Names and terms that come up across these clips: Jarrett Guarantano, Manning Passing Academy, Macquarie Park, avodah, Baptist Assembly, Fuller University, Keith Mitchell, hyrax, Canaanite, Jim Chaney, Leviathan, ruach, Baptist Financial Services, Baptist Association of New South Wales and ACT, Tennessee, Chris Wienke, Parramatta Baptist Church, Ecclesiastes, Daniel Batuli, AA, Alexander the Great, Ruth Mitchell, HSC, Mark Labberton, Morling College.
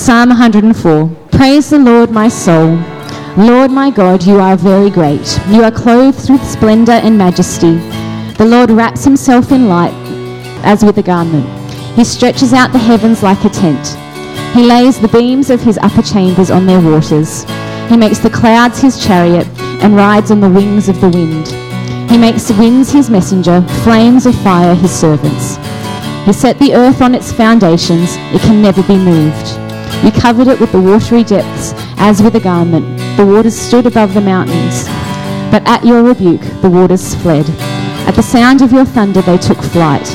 Psalm 104. Praise the Lord, my soul. Lord my God, you are very great. You are clothed with splendour and majesty. The Lord wraps himself in light as with a garment. He stretches out the heavens like a tent. He lays the beams of his upper chambers on their waters. He makes the clouds his chariot and rides on the wings of the wind. He makes the winds his messenger, flames of fire his servants. You set the earth on its foundations, it can never be moved. You covered it with the watery depths, as with a garment. The waters stood above the mountains. But at your rebuke, the waters fled. At the sound of your thunder, they took flight.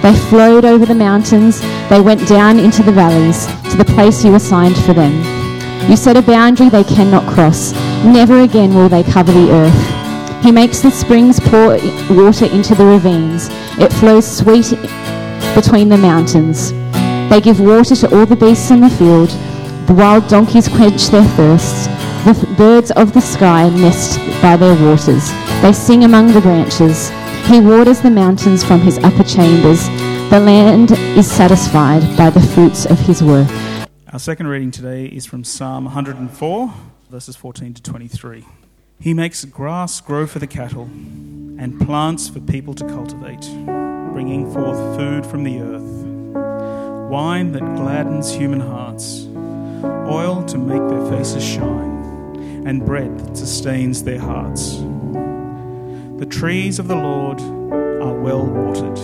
They flowed over the mountains. They went down into the valleys, to the place you assigned for them. You set a boundary they cannot cross. Never again will they cover the earth. He makes the springs pour water into the ravines. It flows sweet between the mountains. They give water to all the beasts in the field. The wild donkeys quench their thirst. The birds of the sky nest by their waters. They sing among the branches. He waters the mountains from his upper chambers. The land is satisfied by the fruits of his work. Our second reading today is from Psalm 104, verses 14 to 23. He makes grass grow for the cattle and plants for people to cultivate, bringing forth food from the earth, wine that gladdens human hearts, oil to make their faces shine, and bread that sustains their hearts. The trees of the Lord are well watered,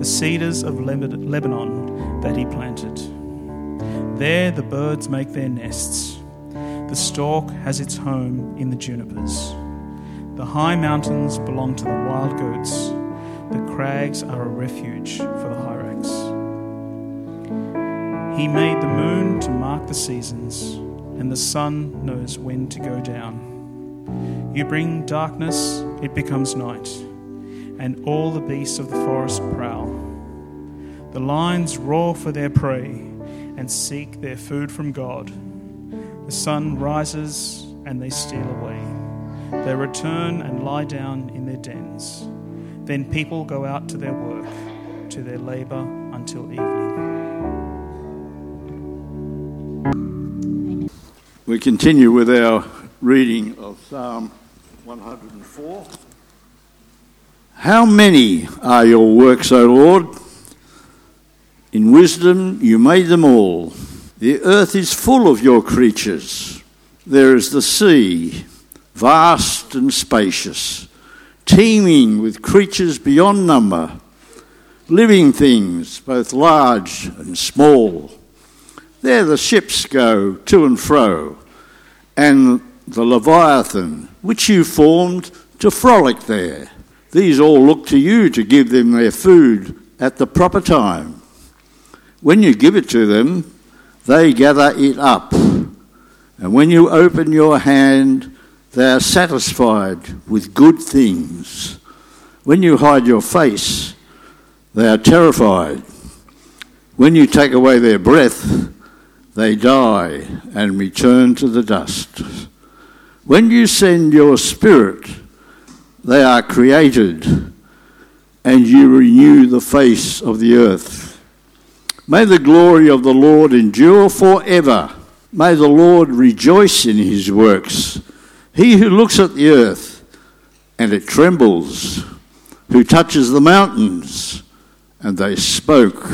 the cedars of Lebanon that he planted. There the birds make their nests. The stork has its home in the junipers. The high mountains belong to the wild goats. The crags are a refuge for the hyrax. He made the moon to mark the seasons, and the sun knows when to go down. You bring darkness, it becomes night, and all the beasts of the forest prowl. The lions roar for their prey and seek their food from God. The sun rises and they steal away. They return and lie down in their dens. Then people go out to their work, to their labour until evening. We continue with our reading of Psalm 104. How many are your works, O Lord? In wisdom you made them all. The earth is full of your creatures. There is the sea, vast and spacious, teeming with creatures beyond number, living things, both large and small. There the ships go to and fro, and the Leviathan, which you formed to frolic there. These all look to you to give them their food at the proper time. When you give it to them, they gather it up, and when you open your hand, they are satisfied with good things. When you hide your face, they are terrified. When you take away their breath, they die and return to the dust. When you send your spirit, they are created, and you renew the face of the earth. May the glory of the Lord endure forever. May the Lord rejoice in his works. He who looks at the earth and it trembles, who touches the mountains and they spoke.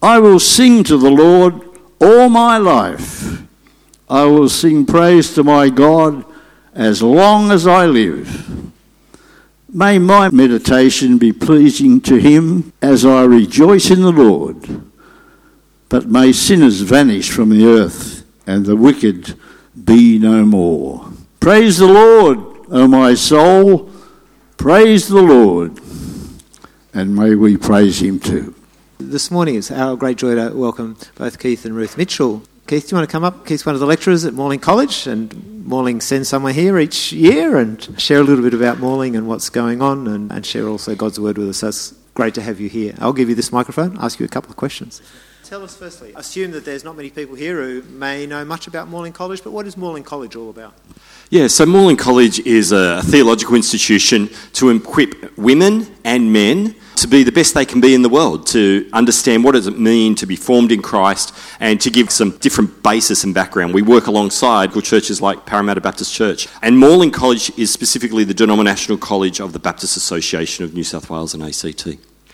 I will sing to the Lord all my life. I will sing praise to my God as long as I live. May my meditation be pleasing to him as I rejoice in the Lord. But may sinners vanish from the earth and the wicked be no more. Praise the Lord, O my soul. Praise the Lord. And may we praise him too. This morning it's our great joy to welcome both Keith and Ruth Mitchell. Keith, do you want to come up? Keith's one of the lecturers at Morling College, and Morling sends someone here each year and share a little bit about Morling and what's going on, and share also God's word with us. So it's great to have you here. I'll give you this microphone, ask you a couple of questions. Tell us firstly, I assume that there's not many people here who may know much about Morling College, but what is Morling College all about? Yeah, so Morling College is a theological institution to equip women and men to be the best they can be in the world, to understand what does it mean to be formed in Christ and to give some different basis and background. We work alongside good churches like Parramatta Baptist Church. And Morling College is specifically the denominational college of the Baptist Association of New South Wales and ACT.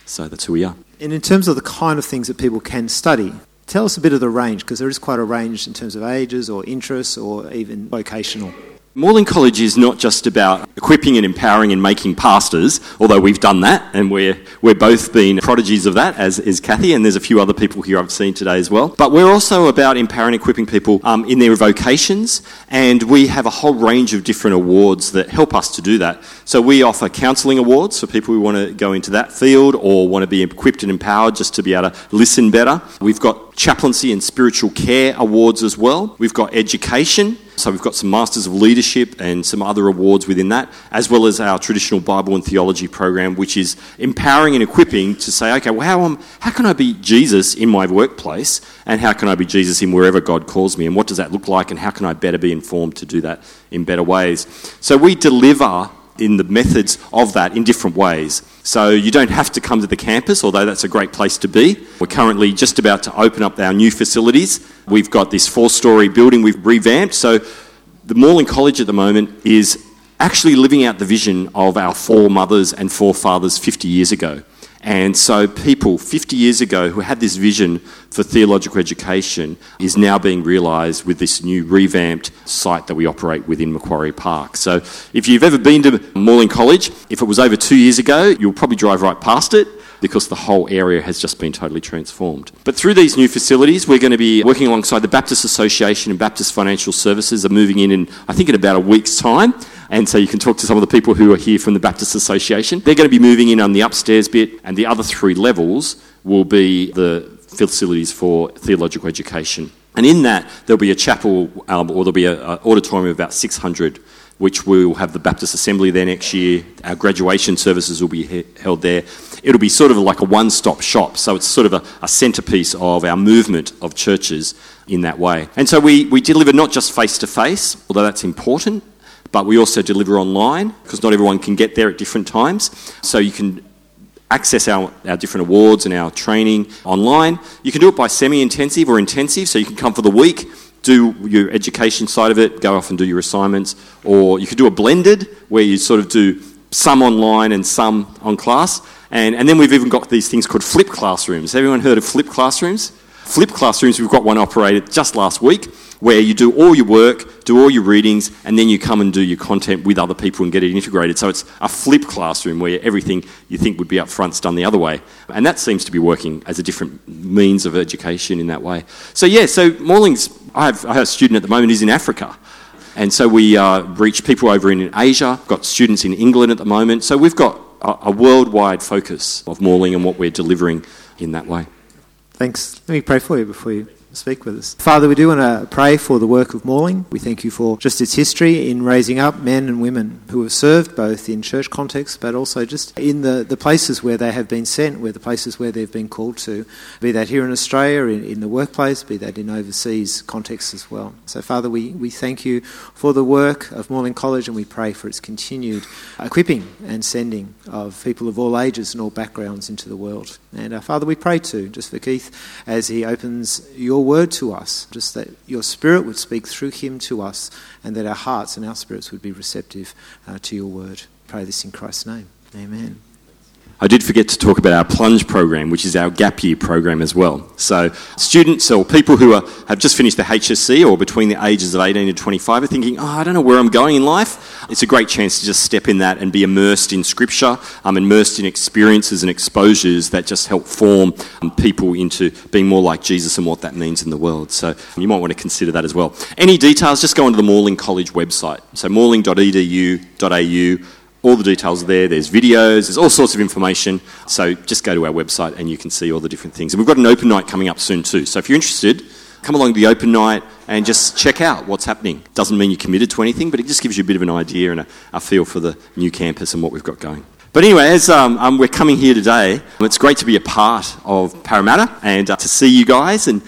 So that's who we are. And in terms of the kind of things that people can study, tell us a bit of the range, because there is quite a range in terms of ages or interests or even vocational. Morling College is not just about equipping and empowering and making pastors, although we've done that and we're both been prodigies of that, as is Kathy, and there's a few other people here I've seen today as well. But we're also about empowering and equipping people in their vocations, and we have a whole range of different awards that help us to do that. So we offer counselling awards for people who want to go into that field or want to be equipped and empowered just to be able to listen better. We've got chaplaincy and spiritual care awards as well. We've got education. So we've got some Masters of Leadership and some other awards within that, as well as our traditional Bible and theology program, which is empowering and equipping to say, okay, well, how can I be Jesus in my workplace, and how can I be Jesus in wherever God calls me, and what does that look like, and how can I better be informed to do that in better ways? So we deliver in the methods of that in different ways. So you don't have to come to the campus, although that's a great place to be. We're currently just about to open up our new facilities. We've got this 4-storey building we've revamped. So the Morling College at the moment is actually living out the vision of our foremothers and forefathers 50 years ago. And so people 50 years ago who had this vision for theological education is now being realised with this new revamped site that we operate within Macquarie Park. So if you've ever been to Morling College, if it was over 2 years ago, you'll probably drive right past it, because the whole area has just been totally transformed. But through these new facilities, we're going to be working alongside the Baptist Association and Baptist Financial Services are moving in, I think, in about a week's time. And so you can talk to some of the people who are here from the Baptist Association. They're going to be moving in on the upstairs bit, and the other three levels will be the facilities for theological education. And in that, there'll be a chapel, or there'll be an auditorium of about 600, which we'll have the Baptist Assembly there next year. Our graduation services will be held there. It'll be sort of like a one-stop shop, so it's sort of a centrepiece of our movement of churches in that way. And so we deliver not just face-to-face, although that's important, but we also deliver online, because not everyone can get there at different times. So you can access our different awards and our training online. You can do it by semi-intensive or intensive, so you can come for the week, do your education side of it, go off and do your assignments, or you could do a blended, where you sort of do some online and some on class. And then we've even got these things called flip classrooms. Everyone heard of flip classrooms? Flip classrooms, we've got one operated just last week, where you do all your work, do all your readings, and then you come and do your content with other people and get it integrated. So it's a flip classroom where everything you think would be up front's done the other way. And that seems to be working as a different means of education in that way. So yeah, so Morling's, I have a student at the moment who's in Africa. And so we reach people over in Asia, got students in England at the moment. So we've got a worldwide focus of Morling and what we're delivering in that way. Thanks. Let me pray for you before you speak with us. Father, we do want to pray for the work of Morling. We thank you for just its history in raising up men and women who have served both in church contexts, but also just in the places where they have been sent, where the places where they've been called to, be that here in Australia, in the workplace, be that in overseas contexts as well. So Father, we thank you for the work of Morling College, and we pray for its continued equipping and sending of people of all ages and all backgrounds into the world. And Father, we pray too, just for Keith, as he opens your word to us, just that your spirit would speak through him to us, and that our hearts and our spirits would be receptive to your word. Pray this in Christ's name. Amen. I did forget to talk about our plunge program, which is our gap year program as well. So students or people who have just finished the HSC or between the ages of 18 and 25 are thinking, oh, I don't know where I'm going in life. It's a great chance to just step in that and be immersed in scripture, immersed in experiences and exposures that just help form people into being more like Jesus and what that means in the world. So you might want to consider that as well. Any details, just go onto the Morling College website. So morling.edu.au. All the details are there. There's videos, there's all sorts of information. So just go to our website and you can see all the different things. And we've got an open night coming up soon too. So if you're interested, come along to the open night and just check out what's happening. Doesn't mean you're committed to anything, but it just gives you a bit of an idea and a feel for the new campus and what we've got going. But anyway, as we're coming here today, it's great to be a part of Parramatta and to see you guys and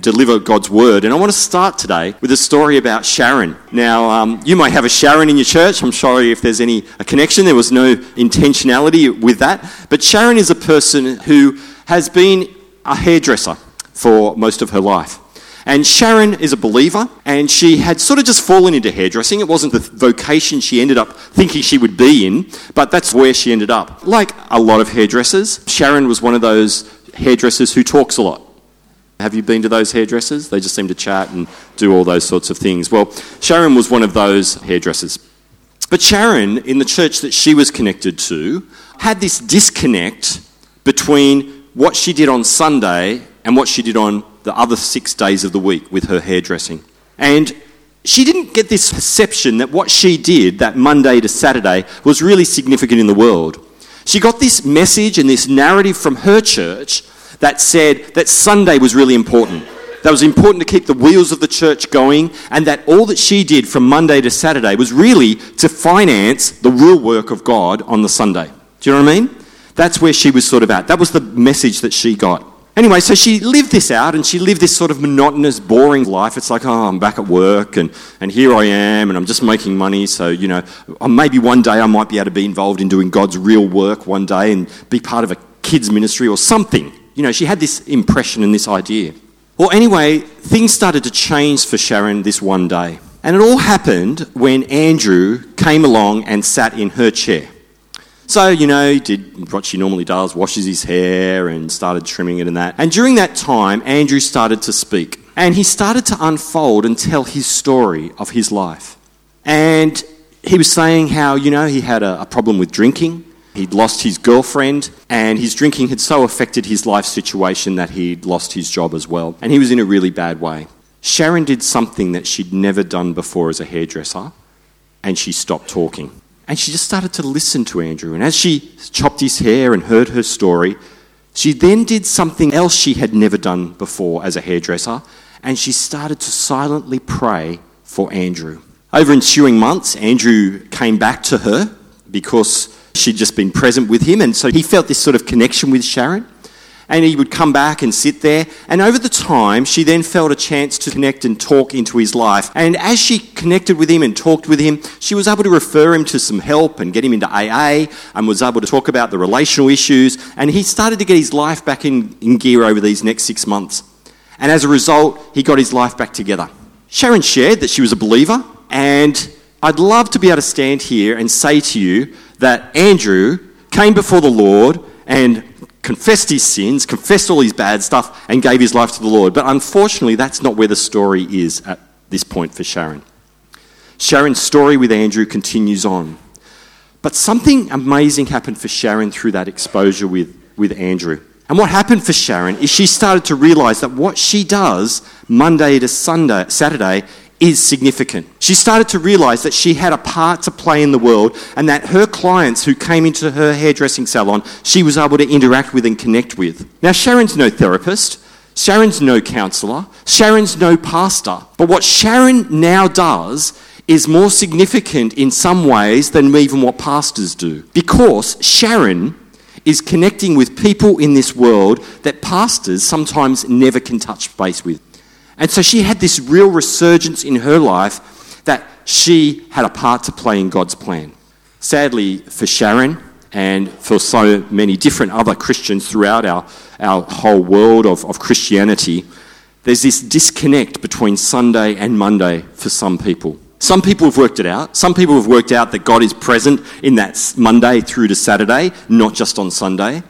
deliver God's word. And I want to start today with a story about Sharon. Now, you might have a Sharon in your church. I'm sorry if there's a connection. There was no intentionality with that. But Sharon is a person who has been a hairdresser for most of her life. And Sharon is a believer, and she had sort of just fallen into hairdressing. It wasn't the vocation she ended up thinking she would be in, but that's where she ended up. Like a lot of hairdressers, Sharon was one of those hairdressers who talks a lot. Have you been to those hairdressers? They just seem to chat and do all those sorts of things. Well, Sharon was one of those hairdressers. But Sharon, in the church that she was connected to, had this disconnect between what she did on Sunday and what she did on the other 6 days of the week with her hairdressing. And she didn't get this perception that what she did that Monday to Saturday was really significant in the world. She got this message and this narrative from her church that said that Sunday was really important. That it was important to keep the wheels of the church going, and that all that she did from Monday to Saturday was really to finance the real work of God on the Sunday. Do you know what I mean? That's where she was sort of at. That was the message that she got. Anyway, so she lived this out, and she lived this sort of monotonous, boring life. It's like, oh, I'm back at work, and here I am, and I'm just making money, so, you know, maybe one day I might be able to be involved in doing God's real work one day and be part of a kids' ministry or something. You know, she had this impression and this idea. Well, anyway, things started to change for Sharon this one day, and it all happened when Andrew came along and sat in her chair. So, you know, he did what she normally does, washes his hair and started trimming it and that. And during that time, Andrew started to speak. And he started to unfold and tell his story of his life. And he was saying how, you know, he had a problem with drinking. He'd lost his girlfriend, and his drinking had so affected his life situation that he'd lost his job as well. And he was in a really bad way. Sharon did something that she'd never done before as a hairdresser, and she stopped talking. And she just started to listen to Andrew. And as she chopped his hair and heard her story, she then did something else she had never done before as a hairdresser, and she started to silently pray for Andrew. Over ensuing months, Andrew came back to her because she'd just been present with him, and so he felt this sort of connection with Sharon. And he would come back and sit there. And over the time, she then felt a chance to connect and talk into his life. And as she connected with him and talked with him, she was able to refer him to some help and get him into AA, and was able to talk about the relational issues. And he started to get his life back in gear over these next 6 months. And as a result, he got his life back together. Sharon shared that she was a believer. And I'd love to be able to stand here and say to you that Andrew came before the Lord and confessed his sins, confessed all his bad stuff, and gave his life to the Lord. But unfortunately, that's not where the story is at this point for Sharon. Sharon's story with Andrew continues on. But something amazing happened for Sharon through that exposure with Andrew. And what happened for Sharon is she started to realise that what she does Monday to Saturday is significant. She started to realise that she had a part to play in the world, and that her clients who came into her hairdressing salon, she was able to interact with and connect with. Now, Sharon's no therapist. Sharon's no counsellor. Sharon's no pastor. But what Sharon now does is more significant in some ways than even what pastors do, because Sharon is connecting with people in this world that pastors sometimes never can touch base with. And so she had this real resurgence in her life that she had a part to play in God's plan. Sadly for Sharon, and for so many different other Christians throughout our whole world of Christianity, there's this disconnect between Sunday and Monday for some people. Some people have worked it out. Some people have worked out that God is present in that Monday through to Saturday, not just on Sunday.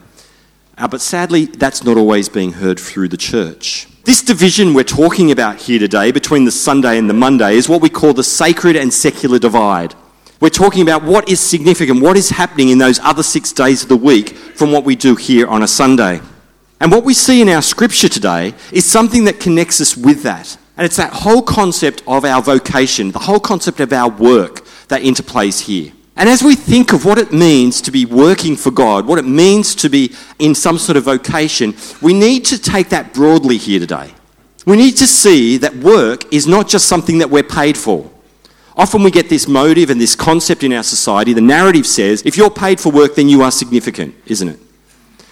But sadly, that's not always being heard through the church. This division we're talking about here today between the Sunday and the Monday is what we call the sacred and secular divide. We're talking about what is significant, what is happening in those other 6 days of the week from what we do here on a Sunday. And what we see in our scripture today is something that connects us with that. And it's that whole concept of our vocation, the whole concept of our work that interplays here. And as we think of what it means to be working for God, what it means to be in some sort of vocation, we need to take that broadly here today. We need to see that work is not just something that we're paid for. Often we get this motive and this concept in our society. The narrative says, if you're paid for work, then you are significant, isn't it?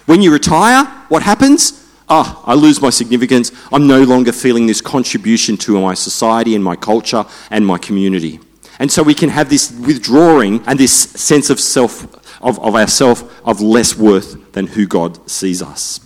When you retire, what happens? Ah, I lose my significance. I'm no longer feeling this contribution to my society and my culture and my community. And so we can have this withdrawing and this sense of self, of less worth than who God sees us.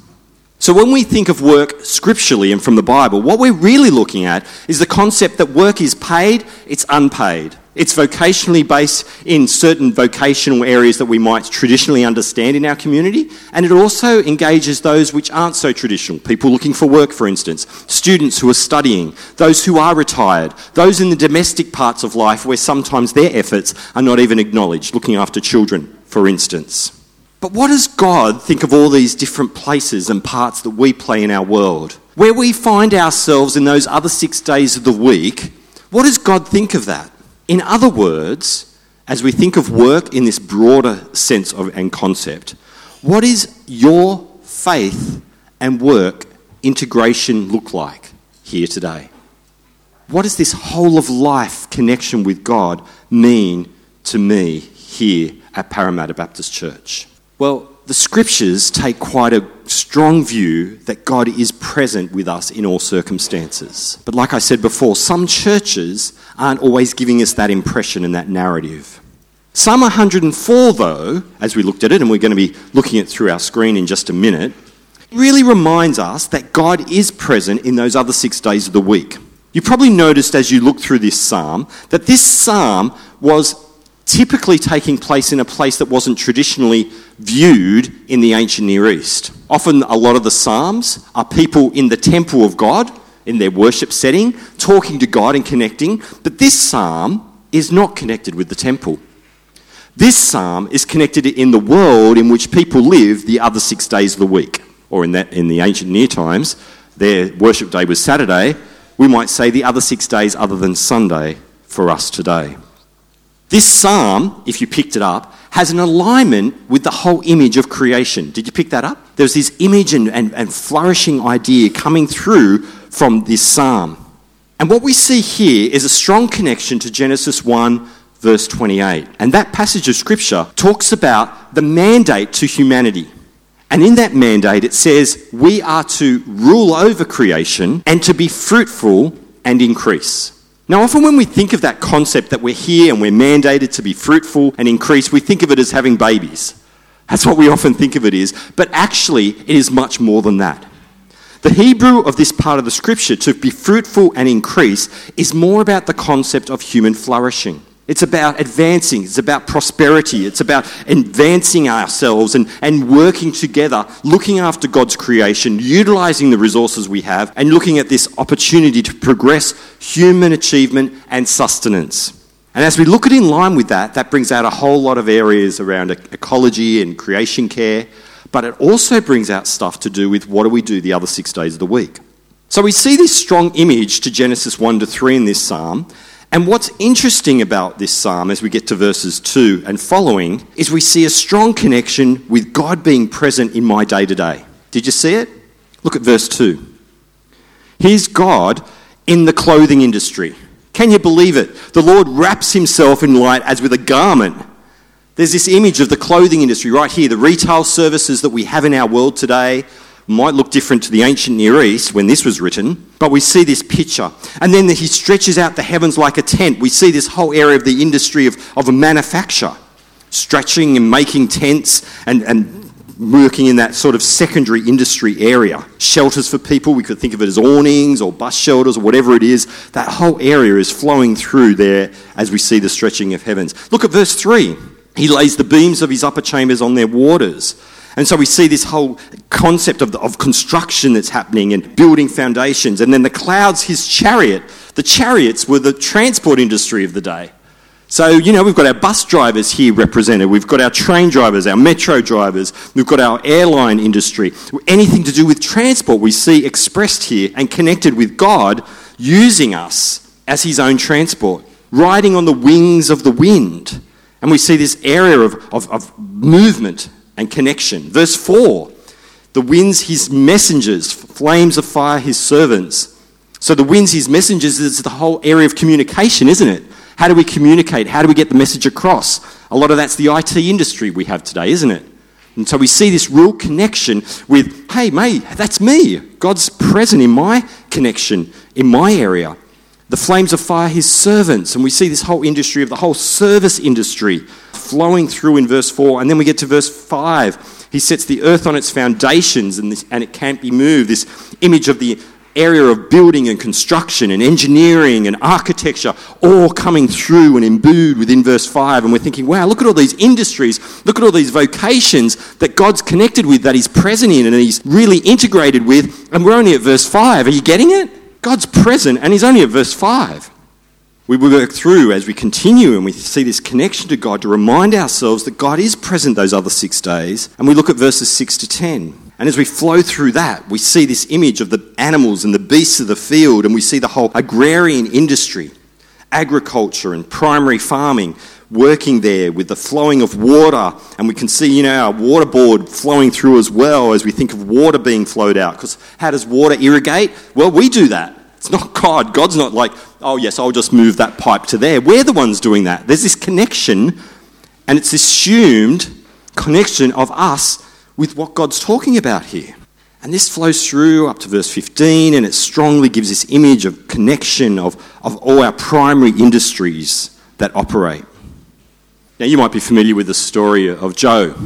So when we think of work scripturally and from the Bible, what we're really looking at is the concept that work is paid, it's unpaid. It's vocationally based in certain vocational areas that we might traditionally understand in our community, and it also engages those which aren't so traditional, people looking for work, for instance, students who are studying, those who are retired, those in the domestic parts of life where sometimes their efforts are not even acknowledged, looking after children, for instance. But what does God think of all these different places and parts that we play in our world? Where we find ourselves in those other 6 days of the week, what does God think of that? In other words, as we think of work in this broader sense of and concept, what is your faith and work integration look like here today? What does this whole of life connection with God mean to me here at Parramatta Baptist Church? Well, the scriptures take quite a strong view that God is present with us in all circumstances. But like I said before, some churches aren't always giving us that impression and that narrative. Psalm 104, though, as we looked at it, and we're going to be looking at it through our screen in just a minute, really reminds us that God is present in those other 6 days of the week. You probably noticed as you looked through this psalm that this psalm was typically taking place in a place that wasn't traditionally viewed in the ancient Near East. Often a lot of the Psalms are people in the temple of God, in their worship setting, talking to God and connecting, but this Psalm is not connected with the temple. This Psalm is connected in the world in which people live the other 6 days of the week, or in the ancient Near times, their worship day was Saturday, we might say the other 6 days other than Sunday for us today. This psalm, if you picked it up, has an alignment with the whole image of creation. Did you pick that up? There's this image and flourishing idea coming through from this psalm. And what we see here is a strong connection to Genesis 1, verse 28. And that passage of Scripture talks about the mandate to humanity. And in that mandate, it says, we are to rule over creation and to be fruitful and increase. Now, often when we think of that concept that we're here and we're mandated to be fruitful and increase, we think of it as having babies. That's what we often think of it as. But actually, it is much more than that. The Hebrew of this part of the scripture, to be fruitful and increase, is more about the concept of human flourishing. It's about advancing. It's about prosperity. It's about advancing ourselves and working together, looking after God's creation, utilising the resources we have, and looking at this opportunity to progress human achievement and sustenance. And as we look at in line with that, that brings out a whole lot of areas around ecology and creation care, but it also brings out stuff to do with what do we do the other 6 days of the week. So we see this strong image to Genesis 1 to 3 in this psalm. And what's interesting about this psalm as we get to verses 2 and following is we see a strong connection with God being present in my day-to-day. Did you see it? Look at verse 2. Here's God in the clothing industry. Can you believe it? The Lord wraps himself in light as with a garment. There's this image of the clothing industry right here. The retail services that we have in our world today might look different to the ancient Near East when this was written, but we see this picture. And then he stretches out the heavens like a tent. We see this whole area of the industry of a manufacture, stretching and making tents and working in that sort of secondary industry area. Shelters for people, we could think of it as awnings or bus shelters or whatever it is. That whole area is flowing through there as we see the stretching of heavens. Look at verse 3. He lays the beams of his upper chambers on their waters. And so we see this whole concept of construction that's happening and building foundations. And then the clouds, his chariot. The chariots were the transport industry of the day. So, we've got our bus drivers here represented. We've got our train drivers, our metro drivers. We've got our airline industry. Anything to do with transport we see expressed here and connected with God using us as his own transport, riding on the wings of the wind. And we see this area of movement and connection. Verse 4, the winds, his messengers, flames of fire, his servants. So the winds, his messengers, is the whole area of communication, isn't it? How do we communicate? How do we get the message across? A lot of that's the IT industry we have today, isn't it? And so we see this real connection with, hey, mate, that's me. God's present in my connection, in my area. The flames of fire, his servants. And we see this whole industry of the whole service industry flowing through in verse 4. And then we get to verse 5. He sets the earth on its foundations and it can't be moved. This image of the area of building and construction and engineering and architecture all coming through and imbued within verse 5. And we're thinking, wow, look at all these industries, look at all these vocations that God's connected with, that he's present in and he's really integrated with. And we're only at verse 5. Are you getting it? God's present and he's only at verse 5. We work through as we continue and we see this connection to God to remind ourselves that God is present those other 6 days. And we look at verses 6 to 10. And as we flow through that, we see this image of the animals and the beasts of the field, and we see the whole agrarian industry, agriculture and primary farming working there with the flowing of water. And we can see, you know, our water board flowing through as well as we think of water being flowed out. Because how does water irrigate? Well, we do that. It's not God. God's not like, oh, yes, I'll just move that pipe to there. We're the ones doing that. There's this connection, and it's assumed connection of us with what God's talking about here. And this flows through up to verse 15, and it strongly gives this image of connection of all our primary industries that operate. Now, you might be familiar with the story of Joe.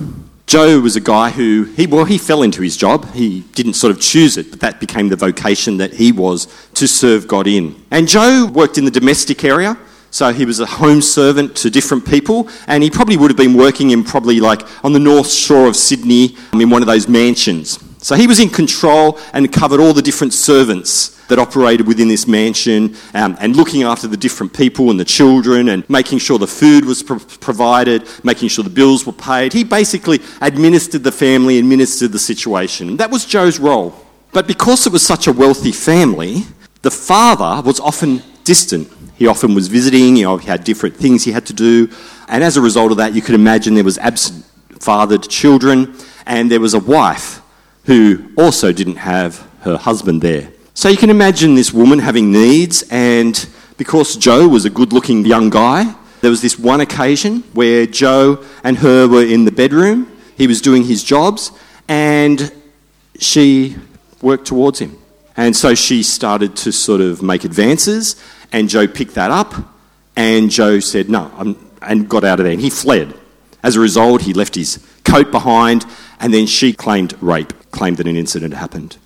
Joe was a guy who, he fell into his job. He didn't sort of choose it, but that became the vocation that he was to serve God in. And Joe worked in the domestic area. So he was a home servant to different people, and he probably would have been working in probably like on the north shore of Sydney in one of those mansions. So he was in control and covered all the different servants that operated within this mansion and looking after the different people and the children and making sure the food was provided, making sure the bills were paid. He basically administered the family, administered the situation. That was Joe's role. But because it was such a wealthy family, the father was often distant. He often was visiting, you know, he had different things he had to do. And as a result of that, you could imagine there was absent father to children, and there was a wife who also didn't have her husband there. So you can imagine this woman having needs, and because Joe was a good-looking young guy, there was this one occasion where Joe and her were in the bedroom, he was doing his jobs, and she worked towards him. And so she started to sort of make advances, and Joe picked that up, and Joe said no, and got out of there, and he fled. As a result, he left his coat behind, and then she claimed rape, claimed that an incident happened.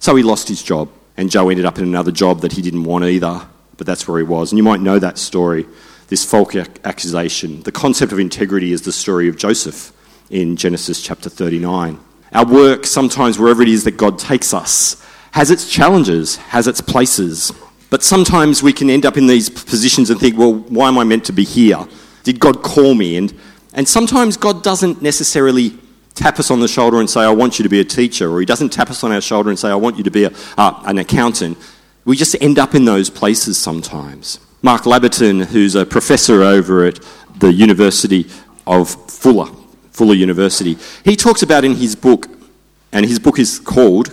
So he lost his job, and Joe ended up in another job that he didn't want either, but that's where he was. And you might know that story, this false accusation. The concept of integrity is the story of Joseph in Genesis chapter 39. Our work, sometimes wherever it is that God takes us, has its challenges, has its places. But sometimes we can end up in these positions and think, well, why am I meant to be here? Did God call me? And sometimes God doesn't necessarily tap us on the shoulder and say, I want you to be a teacher, or he doesn't tap us on our shoulder and say, I want you to be an accountant. We just end up in those places sometimes. Mark Labberton, who's a professor over at the University of Fuller University, he talks about in his book, and his book is called,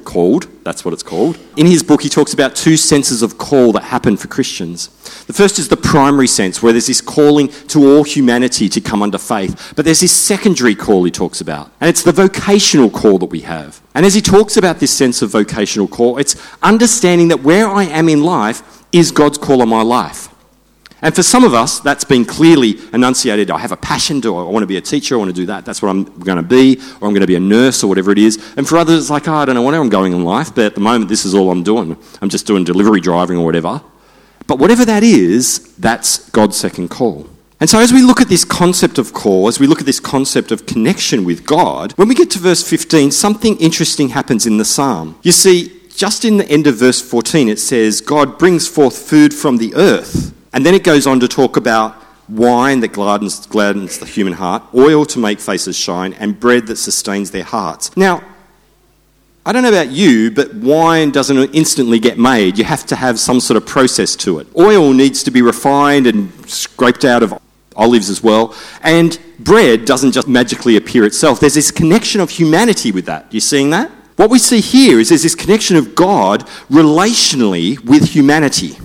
that's what it's called. In his book, he talks about two senses of call that happen for Christians. The first is the primary sense, where there's this calling to all humanity to come under faith. But there's this secondary call he talks about, and it's the vocational call that we have. And as he talks about this sense of vocational call, it's understanding that where I am in life is God's call on my life. And for some of us, that's been clearly enunciated. I have a passion, I want to be a teacher, I want to do that, that's what I'm going to be, or I'm going to be a nurse or whatever it is. And for others, it's like, I don't know where I'm going in life, but at the moment, this is all I'm doing. I'm just doing delivery driving or whatever. But whatever that is, that's God's second call. And so as we look at this concept of call, as we look at this concept of connection with God, when we get to verse 15, something interesting happens in the psalm. You see, just in the end of verse 14, it says, God brings forth food from the earth. And then it goes on to talk about wine that gladdens the human heart, oil to make faces shine, and bread that sustains their hearts. Now, I don't know about you, but wine doesn't instantly get made. You have to have some sort of process to it. Oil needs to be refined and scraped out of olives as well. And bread doesn't just magically appear itself. There's this connection of humanity with that. You seeing that? What we see here is there's this connection of God relationally with humanity.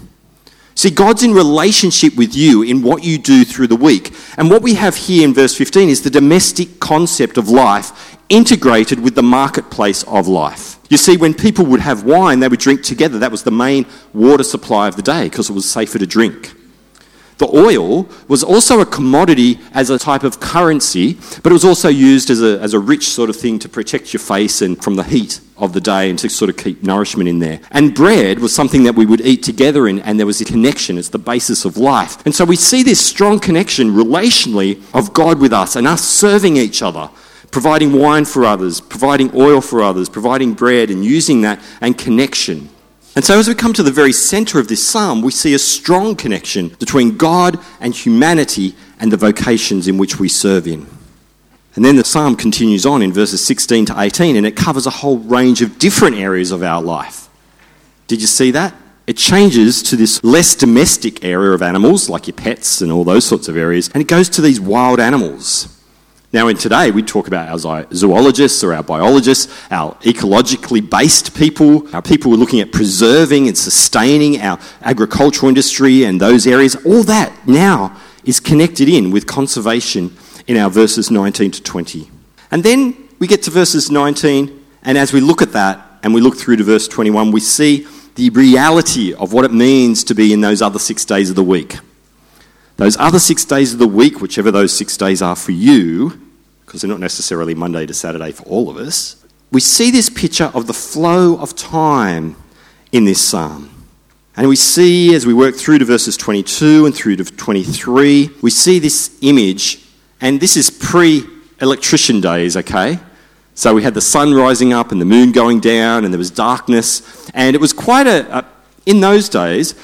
See, God's in relationship with you in what you do through the week. And what we have here in verse 15 is the domestic concept of life integrated with the marketplace of life. You see, when people would have wine, they would drink together. That was the main water supply of the day because it was safer to drink. The oil was also a commodity as a type of currency, but it was also used as a rich sort of thing to protect your face and from the heat of the day and to sort of keep nourishment in there. And bread was something that we would eat together in, and there was a connection. It's the basis of life. And so we see this strong connection relationally of God with us and us serving each other, providing wine for others, providing oil for others, providing bread and using that and connection. And so as we come to the very centre of this psalm, we see a strong connection between God and humanity and the vocations in which we serve in. And then the psalm continues on in verses 16 to 18, and it covers a whole range of different areas of our life. Did you see that? It changes to this less domestic area of animals, like your pets and all those sorts of areas, and it goes to these wild animals. Now, in today, we talk about our zoologists or our biologists, our ecologically based people, our people who are looking at preserving and sustaining our agricultural industry and those areas. All that now is connected in with conservation in our verses 19 to 20. And then we get to verses 19, and as we look at that and we look through to verse 21, we see the reality of what it means to be in those other 6 days of the week. Those other 6 days of the week, whichever those 6 days are for you, because they're not necessarily Monday to Saturday for all of us, we see this picture of the flow of time in this psalm. And we see, as we work through to verses 22 and through to 23, we see this image, and this is pre-electrician days, okay? So we had the sun rising up and the moon going down and there was darkness, and it was quite in those days,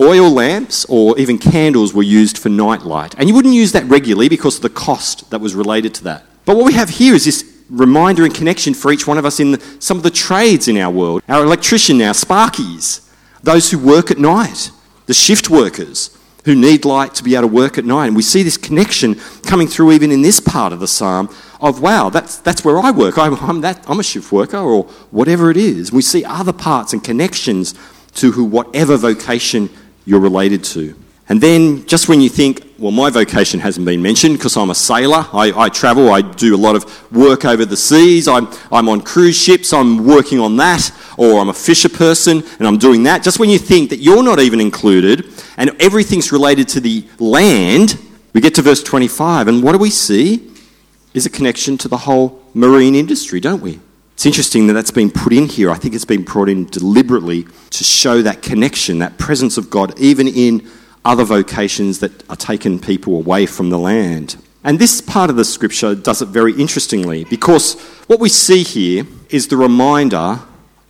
oil lamps or even candles were used for night light. And you wouldn't use that regularly because of the cost that was related to that. But what we have here is this reminder and connection for each one of us in some of the trades in our world. Our electrician, our sparkies, those who work at night, the shift workers who need light to be able to work at night. And we see this connection coming through even in this part of the psalm of, wow, that's where I work. I'm a shift worker or whatever it is. We see other parts and connections to whatever vocation you're related to. And then just when you think, well, my vocation hasn't been mentioned because I'm a sailor, I travel, I do a lot of work over the seas, I'm on cruise ships, I'm working on that, or I'm a fisher person and I'm doing that. Just when you think that you're not even included and everything's related to the land, we get to verse 25 and what do we see is a connection to the whole marine industry, don't we? It's interesting that that's been put in here. I think it's been brought in deliberately to show that connection, that presence of God, even in other vocations that are taking people away from the land. And this part of the scripture does it very interestingly because what we see here is the reminder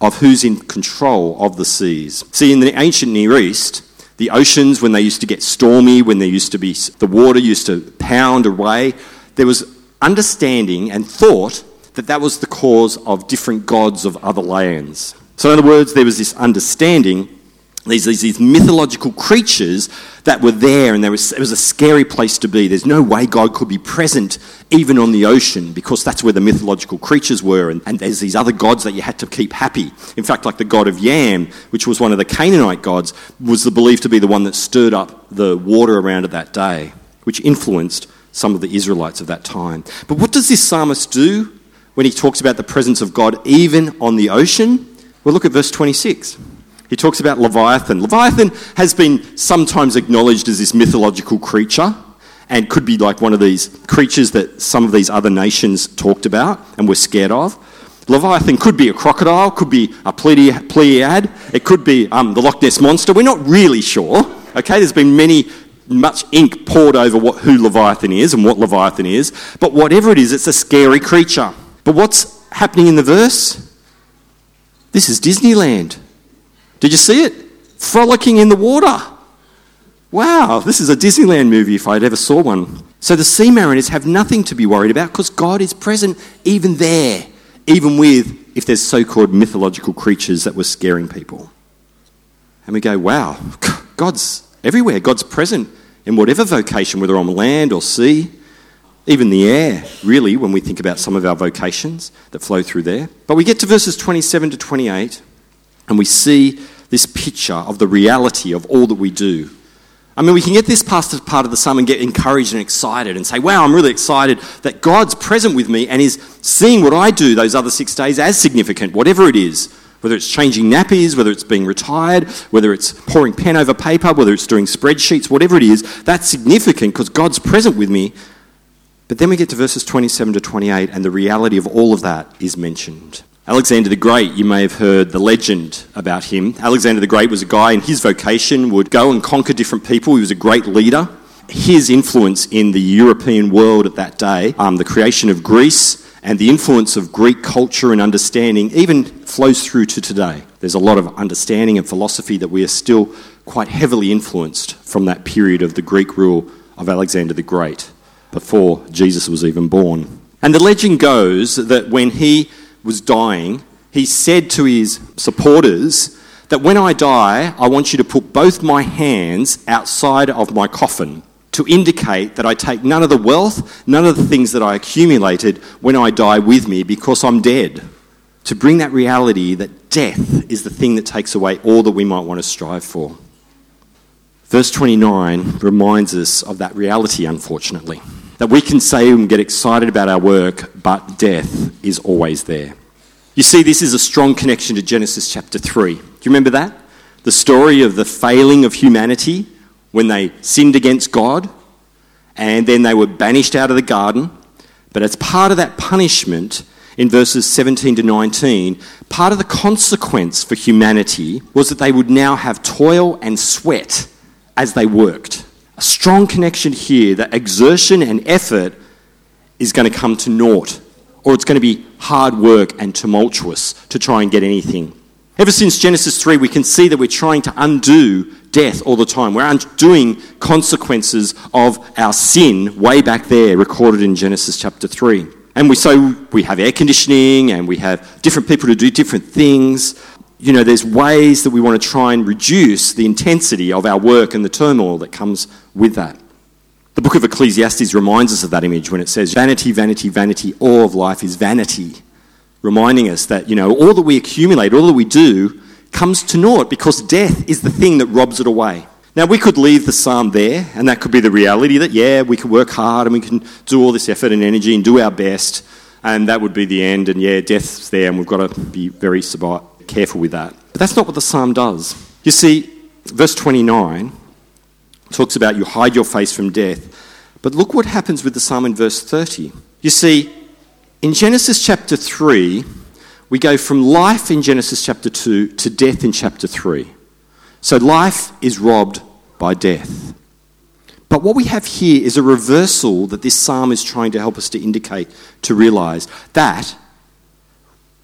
of who's in control of the seas. See, in the ancient Near East, the oceans, when they used to get stormy, when there used to be the water used to pound away, there was understanding and thought that was the cause of different gods of other lands. So in other words, there was this understanding, these mythological creatures that were there, and it was a scary place to be. There's no way God could be present even on the ocean because that's where the mythological creatures were, and there's these other gods that you had to keep happy. In fact, like the god of Yam, which was one of the Canaanite gods, was believed to be the one that stirred up the water around at that day, which influenced some of the Israelites of that time. But what does this psalmist do when he talks about the presence of God even on the ocean? Well, look at verse 26. He talks about Leviathan. Leviathan has been sometimes acknowledged as this mythological creature and could be like one of these creatures that some of these other nations talked about and were scared of. Leviathan could be a crocodile, could be a Pleiad, it could be the Loch Ness Monster. We're not really sure. Okay, there's been much ink poured over who Leviathan is and what Leviathan is, but whatever it is, it's a scary creature. But what's happening in the verse? This is Disneyland. Did you see it? Frolicking in the water. Wow, this is a Disneyland movie if I'd ever saw one. So the sea mariners have nothing to be worried about because God is present even there, even with if there's so-called mythological creatures that were scaring people. And we go, wow, God's everywhere. God's present in whatever vocation, whether on land or sea. Even the air, really, when we think about some of our vocations that flow through there. But we get to verses 27 to 28, and we see this picture of the reality of all that we do. I mean, we can get this past part of the sum and get encouraged and excited and say, wow, I'm really excited that God's present with me and is seeing what I do those other 6 days as significant, whatever it is, whether it's changing nappies, whether it's being retired, whether it's pouring pen over paper, whether it's doing spreadsheets, whatever it is, that's significant because God's present with me. But then we get to verses 27 to 28 and the reality of all of that is mentioned. Alexander the Great, you may have heard the legend about him. Alexander the Great was a guy in his vocation would go and conquer different people. He was a great leader. His influence in the European world at that day, the creation of Greece and the influence of Greek culture and understanding even flows through to today. There's a lot of understanding and philosophy that we are still quite heavily influenced from that period of the Greek rule of Alexander the Great before Jesus was even born. And the legend goes that when he was dying, he said to his supporters that when I die, I want you to put both my hands outside of my coffin to indicate that I take none of the wealth, none of the things that I accumulated when I die with me because I'm dead. To bring that reality that death is the thing that takes away all that we might want to strive for. Verse 29 reminds us of that reality, unfortunately. That we can say and get excited about our work, but death is always there. You see, this is a strong connection to Genesis chapter 3. Do you remember that? The story of the failing of humanity when they sinned against God and then they were banished out of the garden. But as part of that punishment in verses 17 to 19, part of the consequence for humanity was that they would now have toil and sweat as they worked. A strong connection here that exertion and effort is going to come to naught, or it's going to be hard work and tumultuous to try and get anything. Ever since Genesis 3, we can see that we're trying to undo death all the time. We're undoing consequences of our sin way back there, recorded in Genesis chapter 3. And we have air conditioning and we have different people who do different things. You know, there's ways that we want to try and reduce the intensity of our work and the turmoil that comes with that. The book of Ecclesiastes reminds us of that image when it says, vanity, vanity, vanity, all of life is vanity. Reminding us that, you know, all that we accumulate, all that we do comes to naught because death is the thing that robs it away. Now, we could leave the psalm there and that could be the reality that, yeah, we can work hard and we can do all this effort and energy and do our best and that would be the end and, yeah, death's there and we've got to be very careful with that. But that's not what the psalm does. You see, verse 29 talks about you hide your face from death. But look what happens with the psalm in verse 30. You see, in Genesis chapter 3, we go from life in Genesis chapter 2 to death in chapter 3. So life is robbed by death. But what we have here is a reversal that this psalm is trying to help us to indicate, to realise that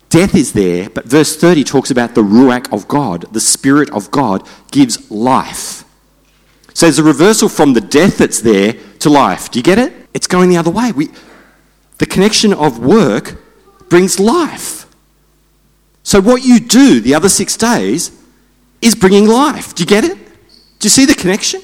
death is there, but verse 30 talks about the ruach of God. The Spirit of God gives life. So there's a reversal from the death that's there to life. Do you get it? It's going the other way. The connection of work brings life. So what you do the other 6 days is bringing life. Do you get it? Do you see the connection?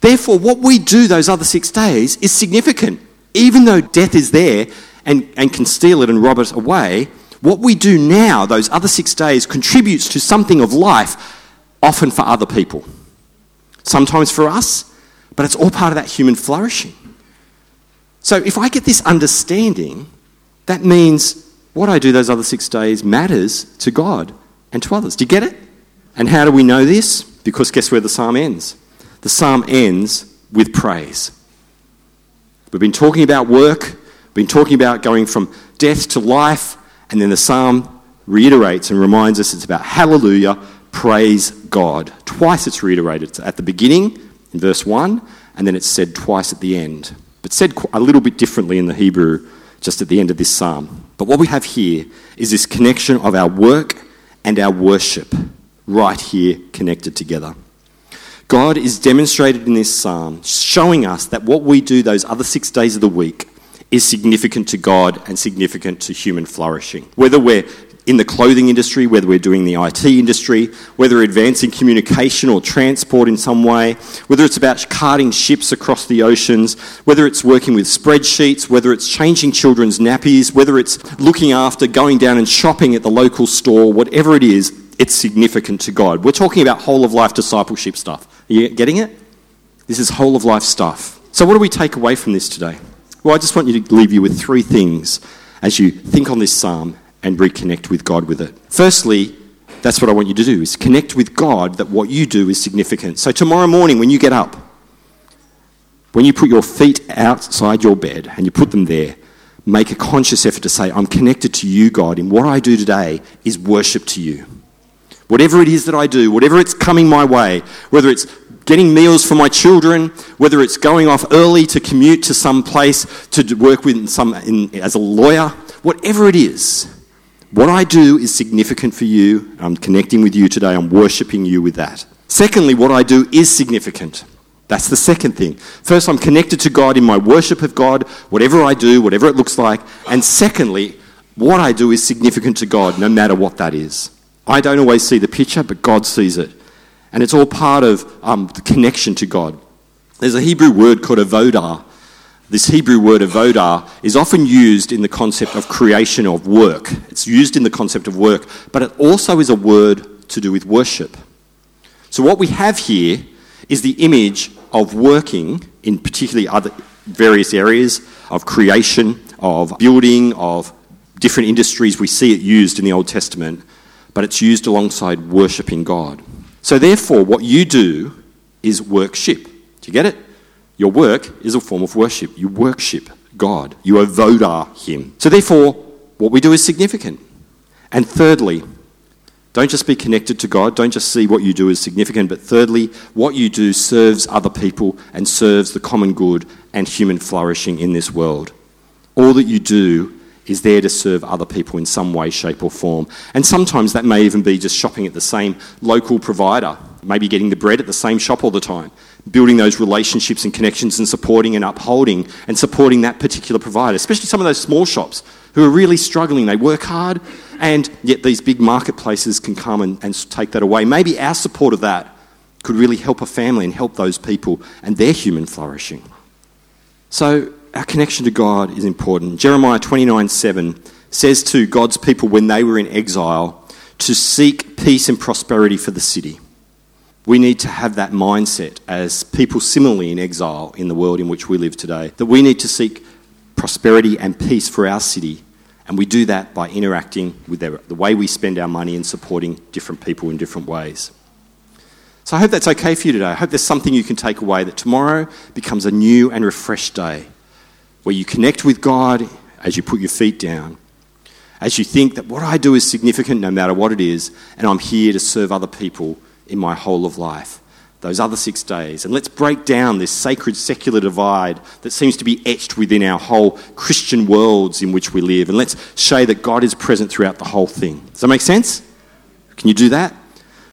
Therefore, what we do those other 6 days is significant. Even though death is there and can steal it and rob it away, what we do now, those other 6 days, contributes to something of life, often for other people. Sometimes for us, but it's all part of that human flourishing. So if I get this understanding, that means what I do those other 6 days matters to God and to others. Do you get it? And how do we know this? Because guess where the psalm ends? The psalm ends with praise. We've been talking about work, been talking about going from death to life, and then the psalm reiterates and reminds us it's about hallelujah, praise God. Twice it's reiterated at the beginning in verse 1, and then it's said twice at the end, but said a little bit differently in the Hebrew just at the end of this psalm. But what we have here is this connection of our work and our worship right here connected together. God is demonstrated in this psalm, showing us that what we do those other 6 days of the week is significant to God and significant to human flourishing. Whether we're in the clothing industry, whether we're doing the IT industry, whether we're advancing communication or transport in some way, whether it's about carting ships across the oceans, whether it's working with spreadsheets, whether it's changing children's nappies, whether it's looking after going down and shopping at the local store, whatever it is, it's significant to God. We're talking about whole-of-life discipleship stuff. Are you getting it? This is whole-of-life stuff. So what do we take away from this today? Well, I just want you to leave you with three things as you think on this psalm and reconnect with God with it. Firstly, that's what I want you to do, is connect with God that what you do is significant. So tomorrow morning when you get up, when you put your feet outside your bed and you put them there, make a conscious effort to say, I'm connected to you, God, and what I do today is worship to you. Whatever it is that I do, whatever it's coming my way, whether it's getting meals for my children, whether it's going off early to commute to some place to work with as a lawyer, whatever it is, what I do is significant for you. I'm connecting with you today. I'm worshipping you with that. Secondly, what I do is significant. That's the second thing. First, I'm connected to God in my worship of God, whatever I do, whatever it looks like. And secondly, what I do is significant to God, no matter what that is. I don't always see the picture, but God sees it. And it's all part of the connection to God. There's a Hebrew word called avodah. This Hebrew word avodah is often used in the concept of creation, of work. It's used in the concept of work, but it also is a word to do with worship. So what we have here is the image of working in particularly other various areas of creation, of building, of different industries. We see it used in the Old Testament, but it's used alongside worshipping God. So therefore, what you do is worship. Do you get it? Your work is a form of worship. You worship God. You avodah him. So therefore, what we do is significant. And thirdly, don't just be connected to God. Don't just see what you do as significant. But thirdly, what you do serves other people and serves the common good and human flourishing in this world. All that you do is there to serve other people in some way, shape or form. And sometimes that may even be just shopping at the same local provider, maybe getting the bread at the same shop all the time, building those relationships and connections and supporting and upholding and supporting that particular provider, especially some of those small shops who are really struggling. They work hard and yet these big marketplaces can come and take that away. Maybe our support of that could really help a family and help those people and their human flourishing. So our connection to God is important. Jeremiah 29:7 says to God's people when they were in exile to seek peace and prosperity for the city. We need to have that mindset as people similarly in exile in the world in which we live today, that we need to seek prosperity and peace for our city, and we do that by interacting with the way we spend our money and supporting different people in different ways. So I hope that's okay for you today. I hope there's something you can take away, that tomorrow becomes a new and refreshed day where you connect with God as you put your feet down, as you think that what I do is significant no matter what it is, and I'm here to serve other people in my whole of life, those other 6 days. And let's break down this sacred secular divide that seems to be etched within our whole Christian worlds in which we live, and let's show that God is present throughout the whole thing. Does that make sense? Can you do that?